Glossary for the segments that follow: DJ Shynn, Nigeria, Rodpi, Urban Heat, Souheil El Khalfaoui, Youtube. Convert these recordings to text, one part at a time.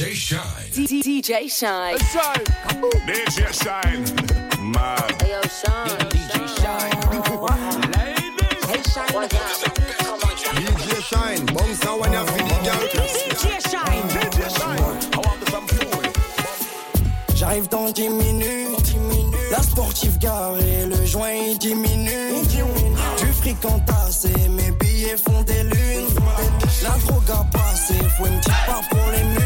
DJ Shynn. DJ Shynn. DJ Shynn. Mad. Hey, yo, Shine. DJ Shynn. Ladies. Hey, Shine. What up? DJ Shynn. Bounce down when you're feeling young. DJ Shynn. DJ Shynn. I want some food. J'arrive dans 10 minutes. La sportive garée, le joint il diminue. Du fric entassé, mes billets font des lunes. La drogue a passé, faut une petite part pour les mules.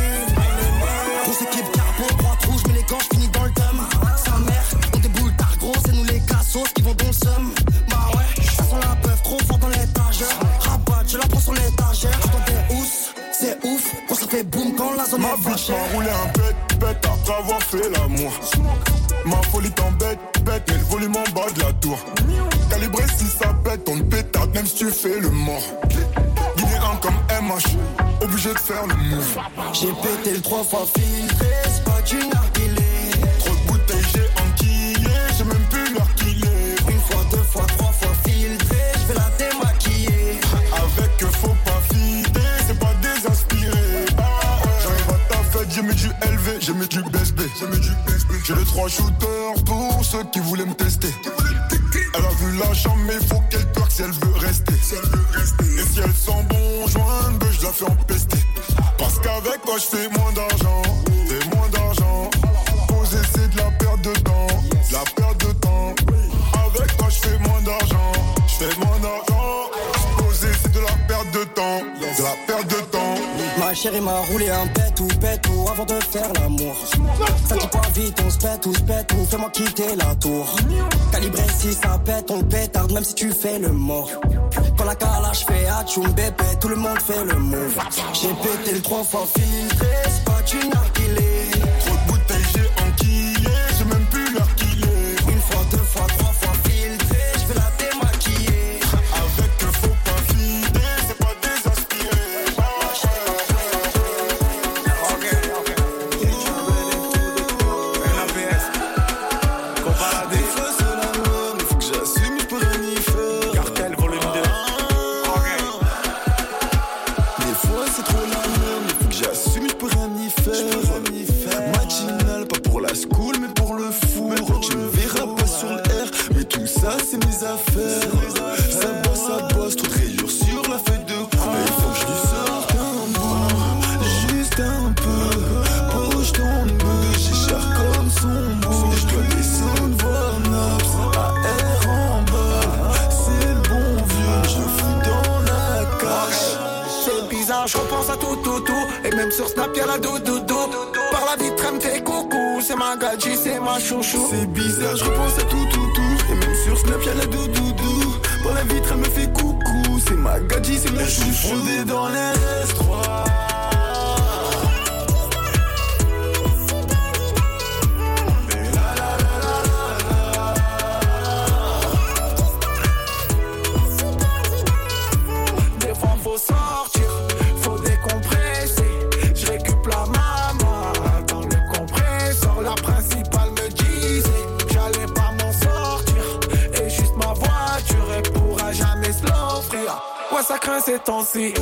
Grosse équipe carbo, droite rouge, mais les gants finissent dans le thème. Sa mère, on déboule tard gros, c'est nous les cassos qui vont dans le seum. Bah ouais, ça sent la bœuf, trop fort dans l'étagère. Rabat, je la prends sur l'étagère. J'entends des housses, c'est ouf, quand ça fait boum quand la zone est fâchée. Ma bitch roulé un pète après avoir fait l'amour. Ma folie t'embête, mais le volume en bas de la tour. Calibré si ça pète, on le pétard, même si tu fais le mort. Guinéen comme MH, obligé de faire le move. J'ai pété le 3 fois filtré, c'est pas du narguilé. Trop de bouteilles, j'ai enquillé, j'ai même plus l'heure qu'il est. 1 fois, 2 fois, 3 fois filtré, je vais la démaquiller. Avec eux, faut pas fider, c'est pas désaspiré. J'arrive à ta fête, j'ai mis du LV, j'ai mis du BSB. J'ai les 3 shooters pour ceux qui voulaient me tester. Elle a vu la chambre mais faut qu'elle perque si elle veut rester. Et si elle sent bon joint, je la fais empester. Parce qu'avec toi je fais moins d'argent. Fais moins d'argent. Poser c'est de la perte de temps. La perte de temps. Avec toi je fais moins d'argent. Je fais moins d'argent. Poser c'est de la perte de temps. De la perte de temps. Ma chérie m'a roulé un pète ou avant de faire l'amour. Ça dit pas vite, on se pète ou fais-moi quitter la tour. Calibré si ça pète, on le pétarde même si tu fais le mort. Quand la calage fait atchoum bébé, tout le monde fait le move. J'ai pété le 3 fois filtré, c'est pas du narguilé. Trop de bouteilles, j'ai enquillé, j'ai même plus l'heure qu'il est. 1 fois, 2 fois, 3 fois filtré, je vais la démaquiller. Avec eux faut pas filer, c'est pas désaspiré. Ça bosse, trop de rayures sur la feuille de croix. Il faut que je lui sorte un bout, juste un peu. Poche dans le bleu, j'ai cher comme son bout. Je dois descendre, voir Naps, AR en bas. C'est le bon vieux, je le fous dans la cache. C'est bizarre, je repense à tout. Et même sur Snap, y'a la dodo. Par la vitre, elle me fait coucou. C'est ma gadji, c'est ma chouchou. C'est bizarre, je repense à tout. Et même sur Snap, y'a la dodo. Dans la vitre, elle me fait coucou. C'est ma gadji, c'est ma chouchou. Fondé dans l'S3. Ça craint ces temps-ci,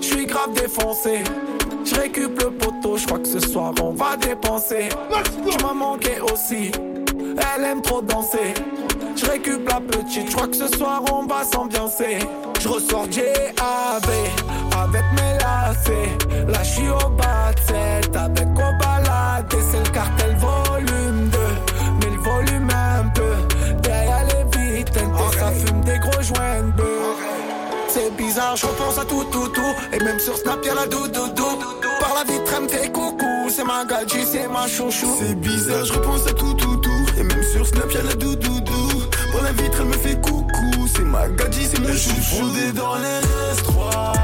j'suis grave défoncé. J'récup le poteau, j'crois que ce soir on va dépenser. J'm'en manquais aussi, elle aime trop danser. J'récup la petite, j'crois que ce soir on va s'ambiancer. J'ressors G.A.V. avec mes lacets. Là j'suis au bas de 7 avec au balade. Et c'est le cartel volume 2, mais le volume un peu. Derrière les vitaines, ça fume des gros joints de bœuf. C'est bizarre, je repense à tout. Et même sur Snap, y'a la doudou. Par la vitre, elle me fait coucou. C'est ma gadji, c'est ma chouchou. C'est bizarre, je repense à tout. Et même sur Snap, y'a la doudou. Par la vitre, elle me fait coucou. C'est ma gadji, c'est ma chouchou. Fondé dans les S3.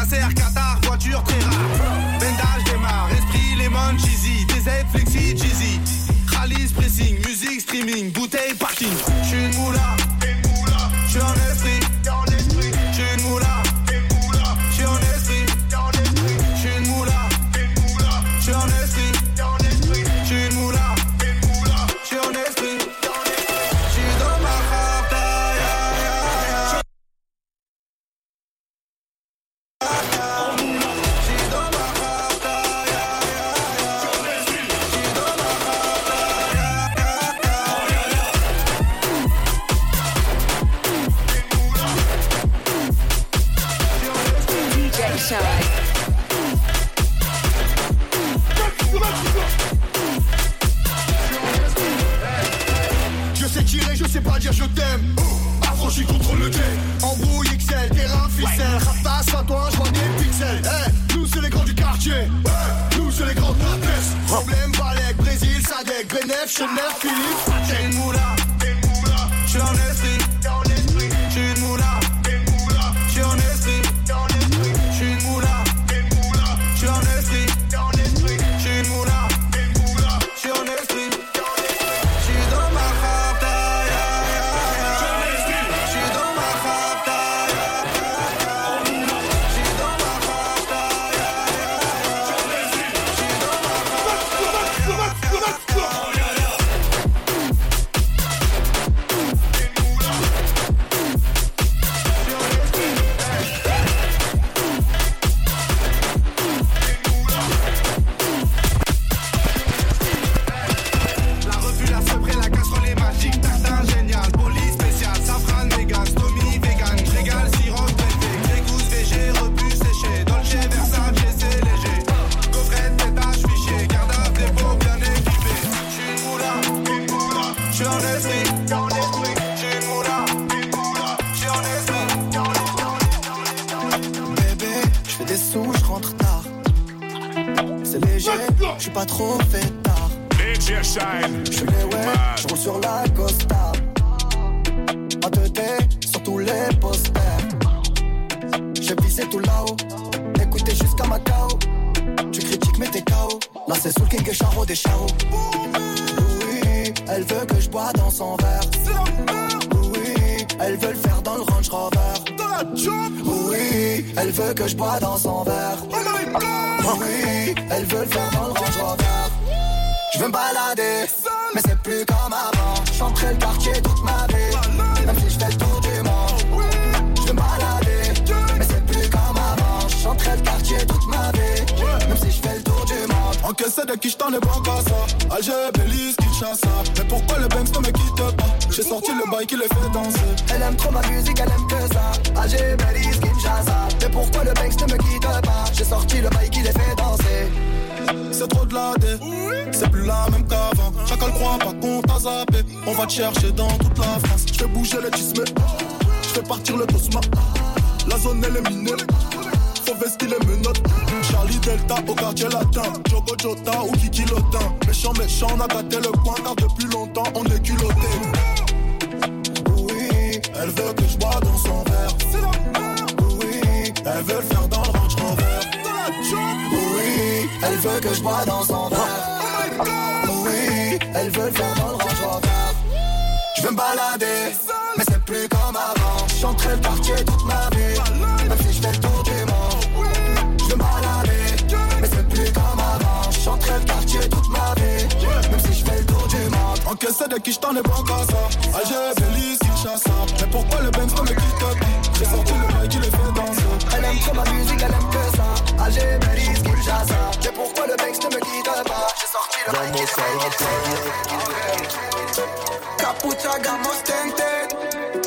Nasser, Qatar, voiture très rare. Vendage démarre, esprit, lemon, cheesy, DZ, flexi, cheesy. Rally's pressing, musique, streaming, bouteille, parking. J'suis une moula, j'suis en esprit. J'suis une moula, j'suis en esprit. J'suis une moula, j'suis en esprit. J'suis une moula, j'suis en esprit. J'suis dans ma frappe, aïe aïe aïe aïe. Je sais pas dire je t'aime. Affranchi contre le jet. Embrouille XL, terrain ficelle. Rapace à toi, je vois des pixels. Hey, nous c'est les grands du quartier. Hey, nous c'est les grands de la peste. Problème Balek, Brésil, Sadek, Benef, Chenef, Philippe, Patek. J'suis une moula, j'suis en esprit. J'suis une moula, j'suis en esprit. J'suis une moula, j'suis en esprit. J'suis une moula, j'suis en esprit. Chercher dans toute la France, je fais bouger le tisme, je fais partir le cosma. La zone elle est minée, faut vestir les menottes. Charlie Delta au quartier latin, Jogo Jota ou Kiki Lotin. Méchant, méchant, on a gâté le coin car depuis longtemps on est culotté. Oui, elle veut que je bois dans son verre. Oui, elle veut le faire dans le Range Rover. Oui, elle veut que je bois dans son verre. Oui, elle veut le faire dans le Range Rover. Je veux me balader, mais c'est plus comme avant. J'entrais le quartier toute ma vie, même si je fais le tour du monde. Je veux me balader, mais c'est plus comme avant. J'entrais le quartier toute ma vie, même si je fais le tour du monde. Encaissé de qui je t'en ai bon comme ça. Alger, Belize, Kinshasa. Mais pourquoi le Benz ne me quitte pas? J'ai sorti le bail qui les fait danser. Elle aime trop ma musique, elle aime que ça. Alger, Belize, Kinshasa. Mais pourquoi le Benz ne me quitte pas? J'ai sorti le bail qui les fait danser. Capucha gamos tented.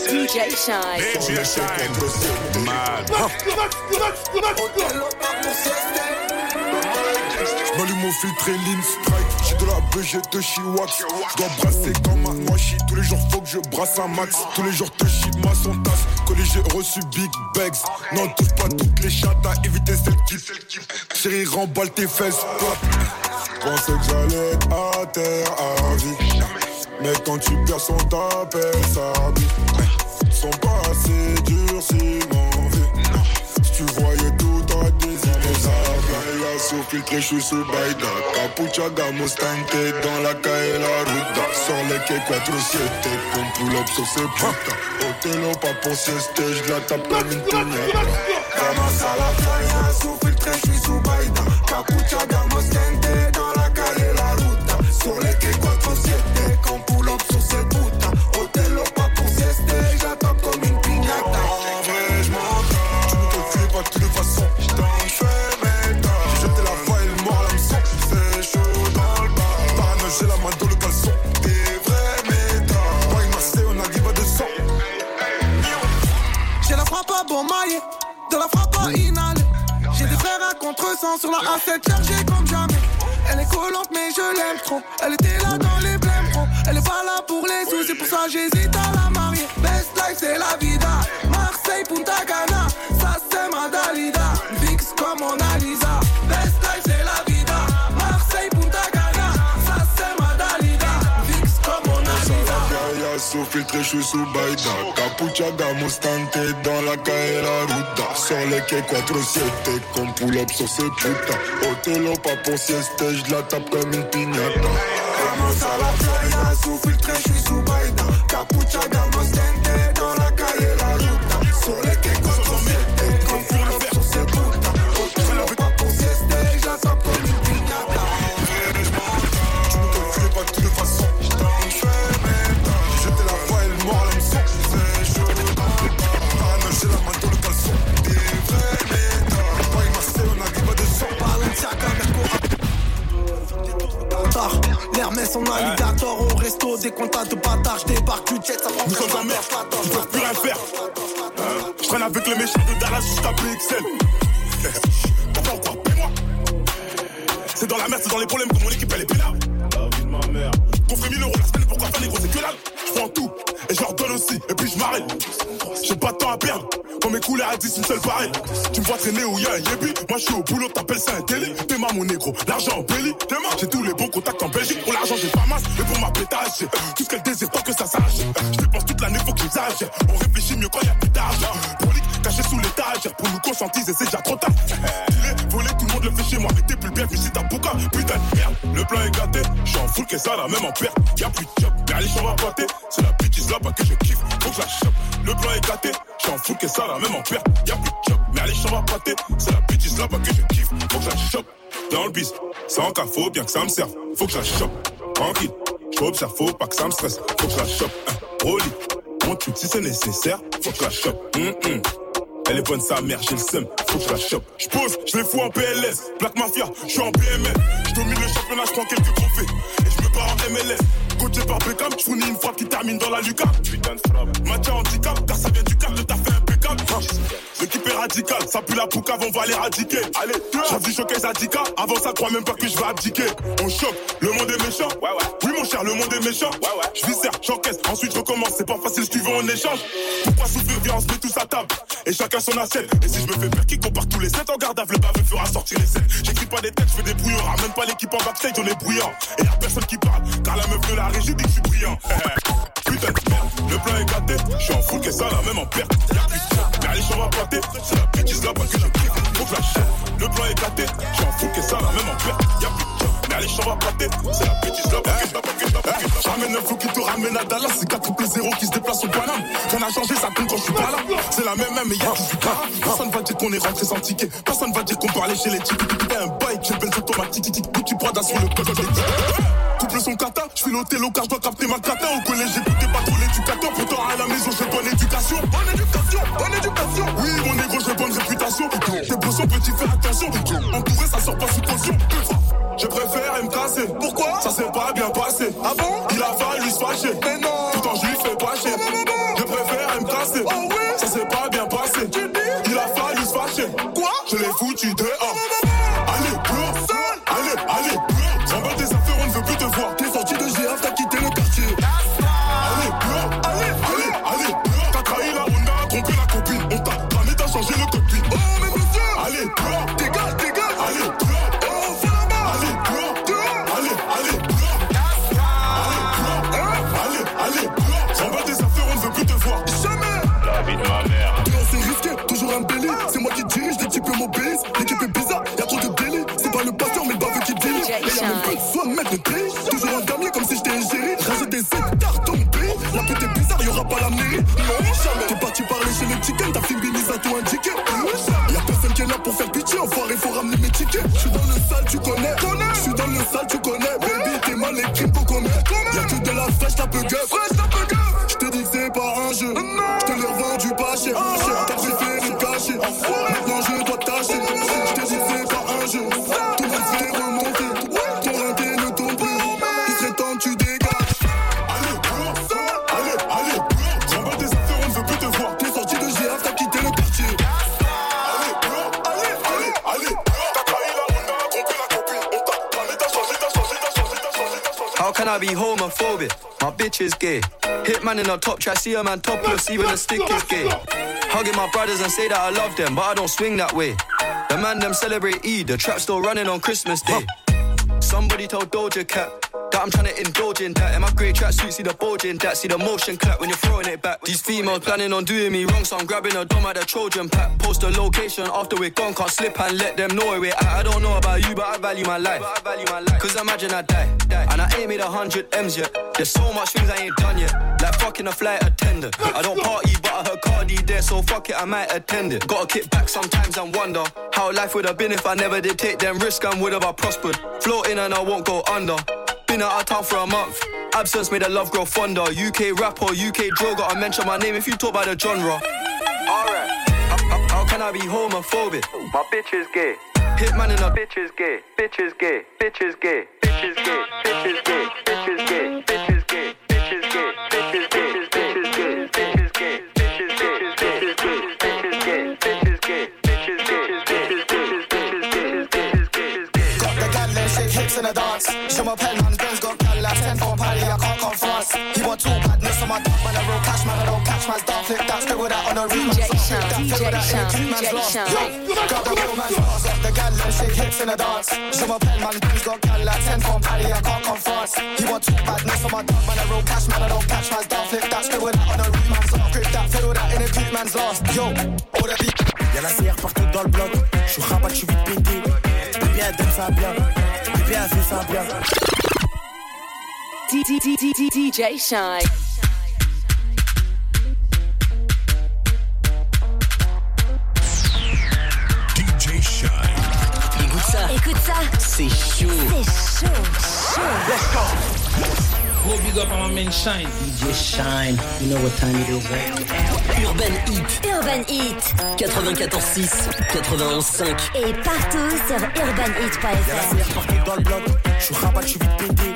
DJ Shynn. DJ Shynn. Mal. J'm'allume mon filtre et lean strike. J'suis de la BG de Chiwax. J'dois brasser comme un moichi. Tous les jours faut que je brasse un max. Tous les jours te chie ma son tasse. Collé j'ai reçu big bags. N'en touche pas toutes les chattes à éviter celle qui. Chérie remballe tes fesses. Pensais que j'allais à terre à vie. Mais quand tu perds son t'appelles ça bite. Son passé durcit mon vie. Si tu voyais tout filtré, je suis sous baïda. Capuchaga, Mustang, t'es dans la caille, la ruta. Sans les quais, 4-7, comme pull-up sur ses putas. Hôtel, on pas pour sieste, je la tape comme une tonière. Ramasse à la playa, sous filtré, je suis sous baïda. Capuchaga, Mustang, t'es dans la calle, la ruta. Sans les quais, 4-7, comme pull-up sur ses putas. Hôtel, on pas pour sieste, je la tape comme une piñata. En vrai, je m'entends, tu ne te fais pas de toute façon. De la frappe à inhaler. J'ai des frères à contresens sur la A7 chargée comme jamais. Elle est collante mais je l'aime trop. Elle était là dans les blèmes trop. Elle est pas là pour les sous, c'est pour ça j'hésite à la marier. Best life c'est la vida. Marseille, Punta Cana, ça sème à Dalida. Vix comme on Alisa. Best life c'est la vida. Marseille, Punta Cana, ça sème à Dalida. Vix comme on Alisa. Sous filtré, je suis sous baïda. Capuchaga, Mustang, t'es dans la caille, la ruta. Sur les quais, 4-7, comme pull-up sur ses putas. Hôtel, pas pour sieste, je la tape comme une piñata. Ramasse à la playa, sous filtré, je suis sous baïda. Capuchaga, Mustang, t'es dans la caille, la ruta. Sur les quais, 4-7, comme pull-up sur ses putas. Hôtel, pas pour sieste, je la tape comme une piñata. Tu ne te fais pas de toute façon. L'Hermès en alligator au resto, des comptas de bâtard, j'débarque du jet, ça prend plus de la merde, ils peuvent plus rien faire. J'traîne avec les méchants de Dallas jusqu'à PXL. T'as pas encore, paie-moi. C'est dans la merde, c'est dans les problèmes que mon équipe elle est pénale. Qu'on fait 1000 euros la semaine, pourquoi faire les gros, c'est que dalle. J'prends tout, et je leur donne aussi, et puis j'm'arrête. J'ai pas de temps à perdre, quand mes couleurs à 10, une seule pareille. Tu me vois traîner où y'a un yébi, moi j'suis au boulot, t'appelles ça un télé. T'es ma mon négro, l'argent en belly. J'ai tous les bons contacts en Belgique, pour l'argent j'ai pas masse, et pour ma pétage, tout ce qu'elle désire tant que ça sache. Je dépense toute l'année, faut que j'exagère, on réfléchit mieux quand y'a plus d'argent. Brolique, caché sous l'étagère, pour nous conscientiser, c'est déjà trop tard. Voler, tout le monde le fait chez moi, t'es plus bien, visite à Bouka, putain de merde. Le plan est gâté, j'suis en full que ça là, même en perte. Y'a plus de job, mais allez, j'en va pâter. C'est la bêtise là-bas que je kiffe, faut que je la chope. Le plan est gâté, j'suis en full que ça là, même en perte. Y'a plus de job, mais allez, j'en va pâter. C'est la bêtise là-bas que je kiffe, faut que je la chope. Dans le bis, sans cas, faut bien que ça me serve, faut que je la chope. Tranquille, j'observe, faut pas que ça me stresse, faut que je la chope. Roli, mon truc si c'est nécessaire, faut que je la chope. Elle est bonne sa mère, j'ai le seum, faut que je la chope. J'pose, je les fous en PLS, Black Mafia, j'suis en PML. J'domine le championnat, j'prends quelques trophées. Et j'me pars en MLS. Coaché par Beckham, j'fournis une frappe qui termine dans la lucarne. Putain de frappe. Maintien handicap, car ça vient du cap, le taf est impeccable. L'équipe est radicale, ça pue la poucave, on va l'éradiquer. Allez, j'avais choqué Zadika, avant ça croit même pas que je vais abdiquer. On choque, le monde est méchant. Ouais, ouais. Oui mon cher, le monde est méchant. Ouais, ouais. J'viscère, j'encaisse, ensuite recommence, c'est pas facile, j't'y veux en échange. Pourquoi souffrir, viens, on se met tous à table. Et chacun son assiette. Et si je me fais perdre, qui compare tous les 7 en garde à le pavé fera sortir les 7. J'écris pas des têtes, je fais des brouillons. Ramène pas l'équipe en backstage, on est bruyant. Et y'a personne qui parle, car la meuf de la régie dit que je suis brillant. Putain de merde, le plan est gâté. Je suis en full que ça là, même en perte. Y'a plus de choc, mais allez, j'en va pâter. C'est la bêtise là-bas que je kiffe, faut que je la chope. Le plan est gâté, je suis en full que ça là, même en perte. Y'a plus de choc, mais allez, j'en va pâter. C'est la bêtise là-bas que je kiffe. J'amène un flou qui te ramène à Dallas. C'est 4-0 qui se déplace au Paname. Qu'on a changé, ça compte quand je suis pas là. C'est la même, mais y'a du sucre. Personne va dire qu'on est rentré sans ticket. Personne va dire qu'on parlait chez les tics. T'es un bike, j'ai benz automatique. Tu brodas sur le code. Couple son kata, j'fais l'hôtel au car, j'dois capter ma kata. Au collège, j'écoutais pas trop l'éducateur. Pourtant, à la maison, j'ai bonne éducation. Bonne éducation, bonne éducation. Oui, mon négro, j'ai bonne réputation. Tes potions, petit, fais attention. Entouré, ça sort pas sous caution. Je préfère me casser. Pourquoi? Ça s'est pas bien passé. Ah bon? Il a fallu se fâcher. Mais non! Pourtant, je lui fais pas chier. Je préfère me casser. Oh oui! Ça s'est pas bien passé. Il a fallu se fâcher. Quoi? Je l'ai foutu dehors. Allez, bro! Allez, allez, bro! J'envoie tes affaires, on ne veut plus te voir. T'es sorti de GF, t'as quitté le quartier. Allez, bro! Allez, allez, allez, bro! T'as trahi la ronde, on a trompé la copine. On t'a cramé, t'as changé le copie. Oh, mais monsieur! Allez, bro! Dégage, dégage! Allez, bro! C'est moi qui dirige, les types m'obéissent. L'équipe est bizarre, prochain. Soit mettre le prix, toujours un damier comme si j'étais géré. Rajoute des hectares tombés. La pute est bizarre, y'aura pas la mairie. Non, jamais. T'es parti parler chez les chicken, ta fille Billy a tout indiqué. Y'a personne qui est là pour faire pitié, enfoiré, faut ramener mes tickets. J'suis dans le sale, tu connais. J'suis dans le sale, tu connais. Baby, t'es mal, les crimes qu'on commet. Y'a que de la fraîche, la peu gueule. J'te dis que c'est pas un jeu. J'te l'ai revendu pas cher. T'as préféré cacher. Maintenant, je dois tâcher. J'te dis que c'est pas un jeu. Tout le monde fait remonter. Ton raté ne tombe plus. Il serait temps que tu dégages. Allez, bro. Allez, allez, bro. J'emballe tes affaires, on ne veut plus te voir. T'es sorti de GF, t'as quitté le quartier. Allez, bro. Allez, allez, allez. T'as trahi la honte, t'as trompé la copine. On t'a parlé, t'as changé. How can I be homophobic? My bitch is gay. Hitman in a top track, see a man topless, even the stick is gay. Hugging my brothers and say that I love them, but I don't swing that way. The man them celebrate Eid, the trap still running on Christmas Day. Somebody told Doja Cat that I'm trying to indulge in that. In my grey tracksuit, see the bulge in that, see the motion clap when you're throwing it back. These females planning on doing me wrong, so I'm grabbing a dome at the Trojan pack. Post the location after we're gone, can't slip and let them know where we're at. I don't know about you, but I value my life. Cause imagine I die. And I ain't made 100 M's yet. There's so much things I ain't done yet, like fucking a flight attendant. I don't party, but I heard Cardi there, so fuck it, I might attend it. Gotta kick back sometimes and wonder how life would have been if I never did take them risks and would have I prospered. Floating and I won't go under. Been out of town for a month. Absence made the love grow fonder. UK rapper, UK drill, gotta mention my name if you talk about the genre. Alright, how can I be homophobic? My bitch is gay. Hitman in a bitch is gay, bitch is gay, bitch is gay, bitch is gay, bitch is gay, bitch is gay, bitch is gay, bitch is gay, bitch is gay, bitch is gay, bitch is gay, bitch is gay, bitch is gay, bitch is gay, bitch is gay, bitch is gay, bitch is gay, bitch is gay, bitch is. Got the gal, them shake hips in the dance. Show my pen, man, Ben's got gal, last 10 for a party, I can't come fast. He want two badness on my dog, man, I roll cash, man, I don't catch man's dog, flip that, stick with that on the roof. Got the real man's bars off the gal and shake hips in the dance. Show my pen man, who's got gal like 10 from Pally, I can't come fast. He want two badness on my dog, man, I roll cash, man, I don't catch man's dog. Flip that, screw it out on a real man's off. Grip that, fiddle that in a cute man's last. Yo, all the beat. Y'a la CR partout dans le bloc, j'suis rabat, j'suis vite pété. Bébé, elle donne ça bien, bébé, elle fait ça bien. DJ Shynn. Écoute ça, c'est chaud. C'est chaud. Let's go. Gros big up à ma main Shynn. DJ Shynn, you know what time it is, right? Urban Heat. 94.6, 91.5. Et partout sur urbanheat.fr. Y'a la merde partout dans le bloc. J'suis rabat, j'suis vite pété.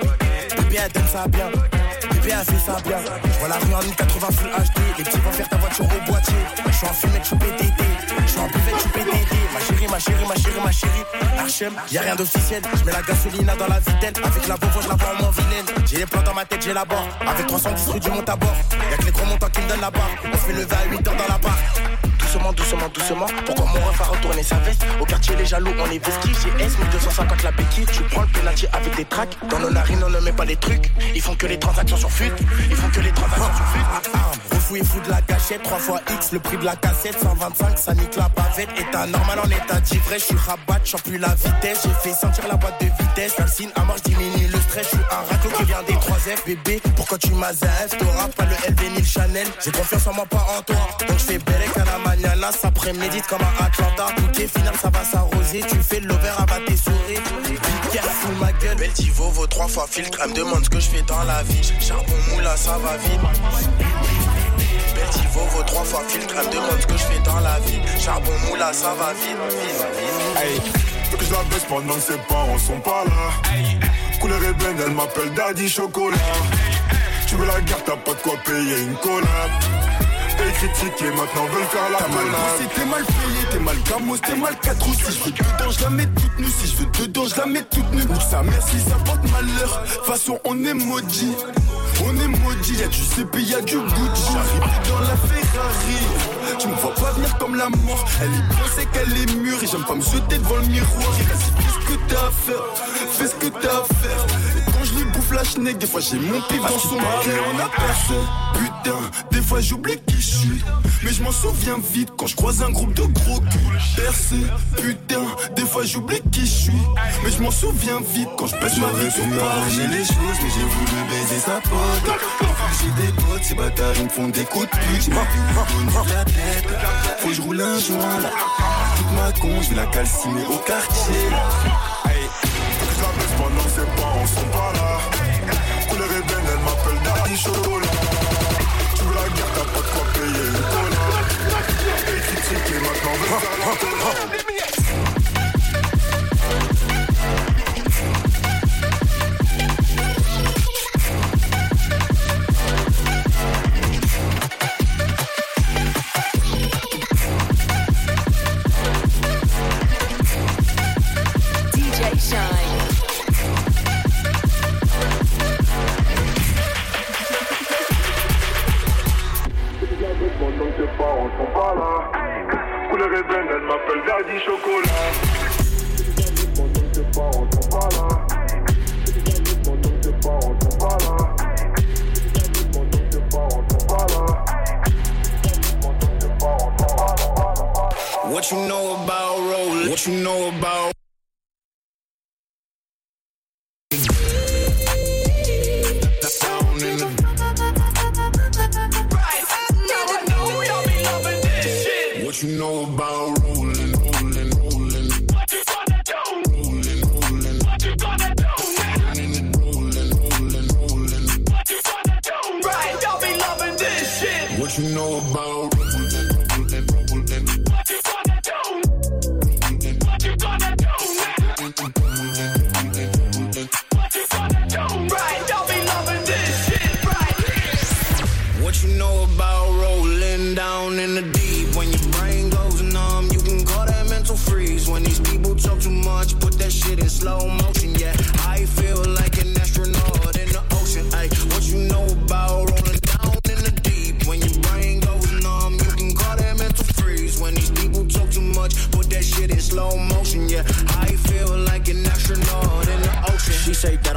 Bébé, elle donne ça bien. Bébé, elle fait ça bien. J'vois la rue en 80 full HD. Les petits vont faire ta voiture au boîtier. J'suis en fumette, j'suis pété. J'suis en buvette, j'suis pété. Ma chérie, Archem, y'a rien d'officiel. J'mets la gasolina dans la vitaine. Avec la bovo, je la vois en moins vilaine. J'ai les plans dans ma tête, j'ai la barre. Avec 310 rue du Mont-à-Bord. Y'a que les gros montants qui me donnent la barre. On se fait lever à 8h dans la barre. Doucement. Pourquoi mon ref a retourné sa veste? Au quartier, les jaloux, on est vestis. J'ai S, 1250 la béquille. Tu prends le penalty avec des tracks. Dans nos narines, on ne met pas les trucs. Ils font que les transactions sur fut. Refouillez fou de la gâchette. 3 fois X, le prix de la cassette. 125, ça nique la bavette. État normal en état d'ivresse. J'suis rabat, j'en plus la vitesse. J'ai fait sentir la boîte de vitesse. Un signe à marche diminue le stress. J'suis un raclo qui vient des 3F. Bébé, pourquoi tu m'as ZF? T'auras pas le LV ni le Chanel. J'ai confiance en moi, pas en toi. Donc j'fais Bélec à la Nana, ça prémédite comme un Atlanta. Bouquet final, ça va s'arroser. Tu fais de l'over, abat tes souris. Big sous ma gueule. Belle Divo vaut 3 fois filtre. Elle me demande ce que je fais dans la vie. Charbon moula, ça va vite. Belle Divo vaut 3 fois filtre. Elle me demande ce que je fais dans la vie. Charbon moula, ça va vite. Hey, faut que je la baisse pendant que ses parents sont pas là. Hey. Couleur et blend, elle m'appelle Daddy Chocolat. Hey. Tu veux la garde, t'as pas de quoi payer une collab. T'es critiqué, maintenant veulent faire la malade. T'as mal bossé, t'es mal payé, t'es mal gamos, t'es mal 4 ou 6. Si je veux dedans, je la mets toute nue. Si je veux dedans, je la mets toute nue. Nique sa mère si ça porte malheur. De toute façon, on est maudit. Y'a du CP, y'a du Gucci. J'arrive dans la Ferrari. Tu me vois pas venir comme la mort. Elle est bien, c'est qu'elle est mûre. Et j'aime pas me jeter devant le miroir. Vas-y, fais ce que t'as à faire. Et quand je les bouffe, flash nec, des fois j'ai mon pif dans son bac. Et on a percé, putain, des fois j'oublie qui je suis. Mais je m'en souviens vite quand je croise un groupe de gros culs. Percé, putain, des fois j'oublie qui je suis. Mais je m'en souviens vite quand je pèse ma vie sur Paris. J'ai les choses mais j'ai voulu baiser sa pote. J'ai des potes, ces bâtards ils me font des coups de pute. J'ai pas vu la tête, faut que je roule un joint là. Toute ma con, je vais la calciner au quartier. Non, c'est pas, on s'en va là. Couleur et ben, elle m'appelle Daddy Chocolat. Tu veux la guerre, t'as pas de quoi payer le dollar. Et critique et maintenant, mais DJ Shynn. Shit that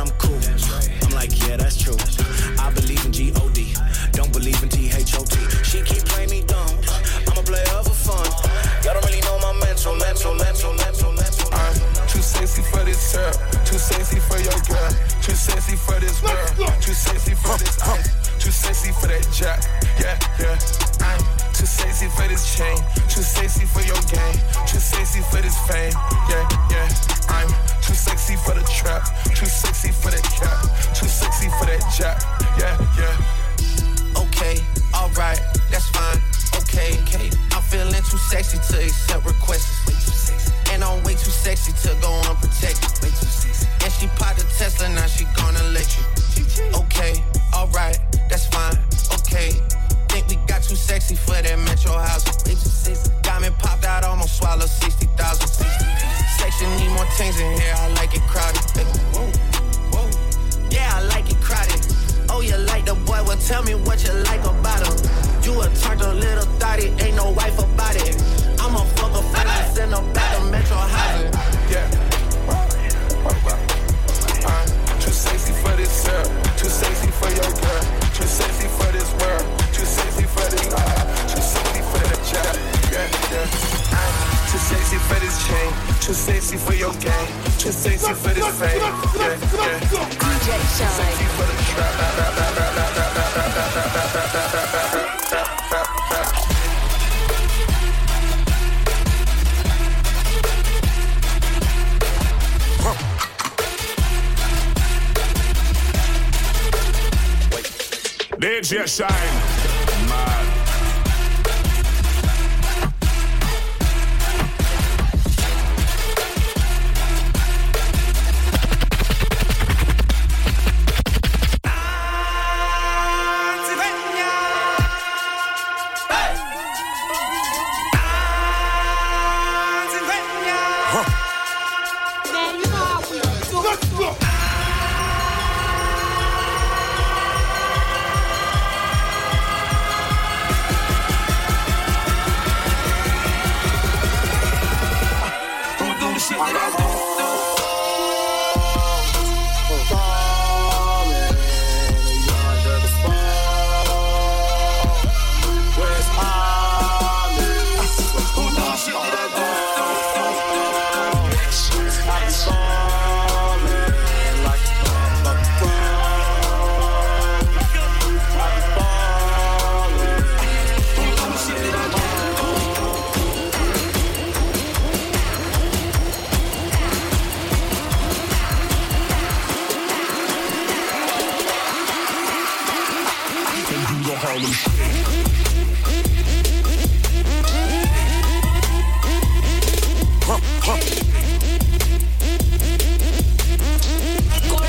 I do. Harlem.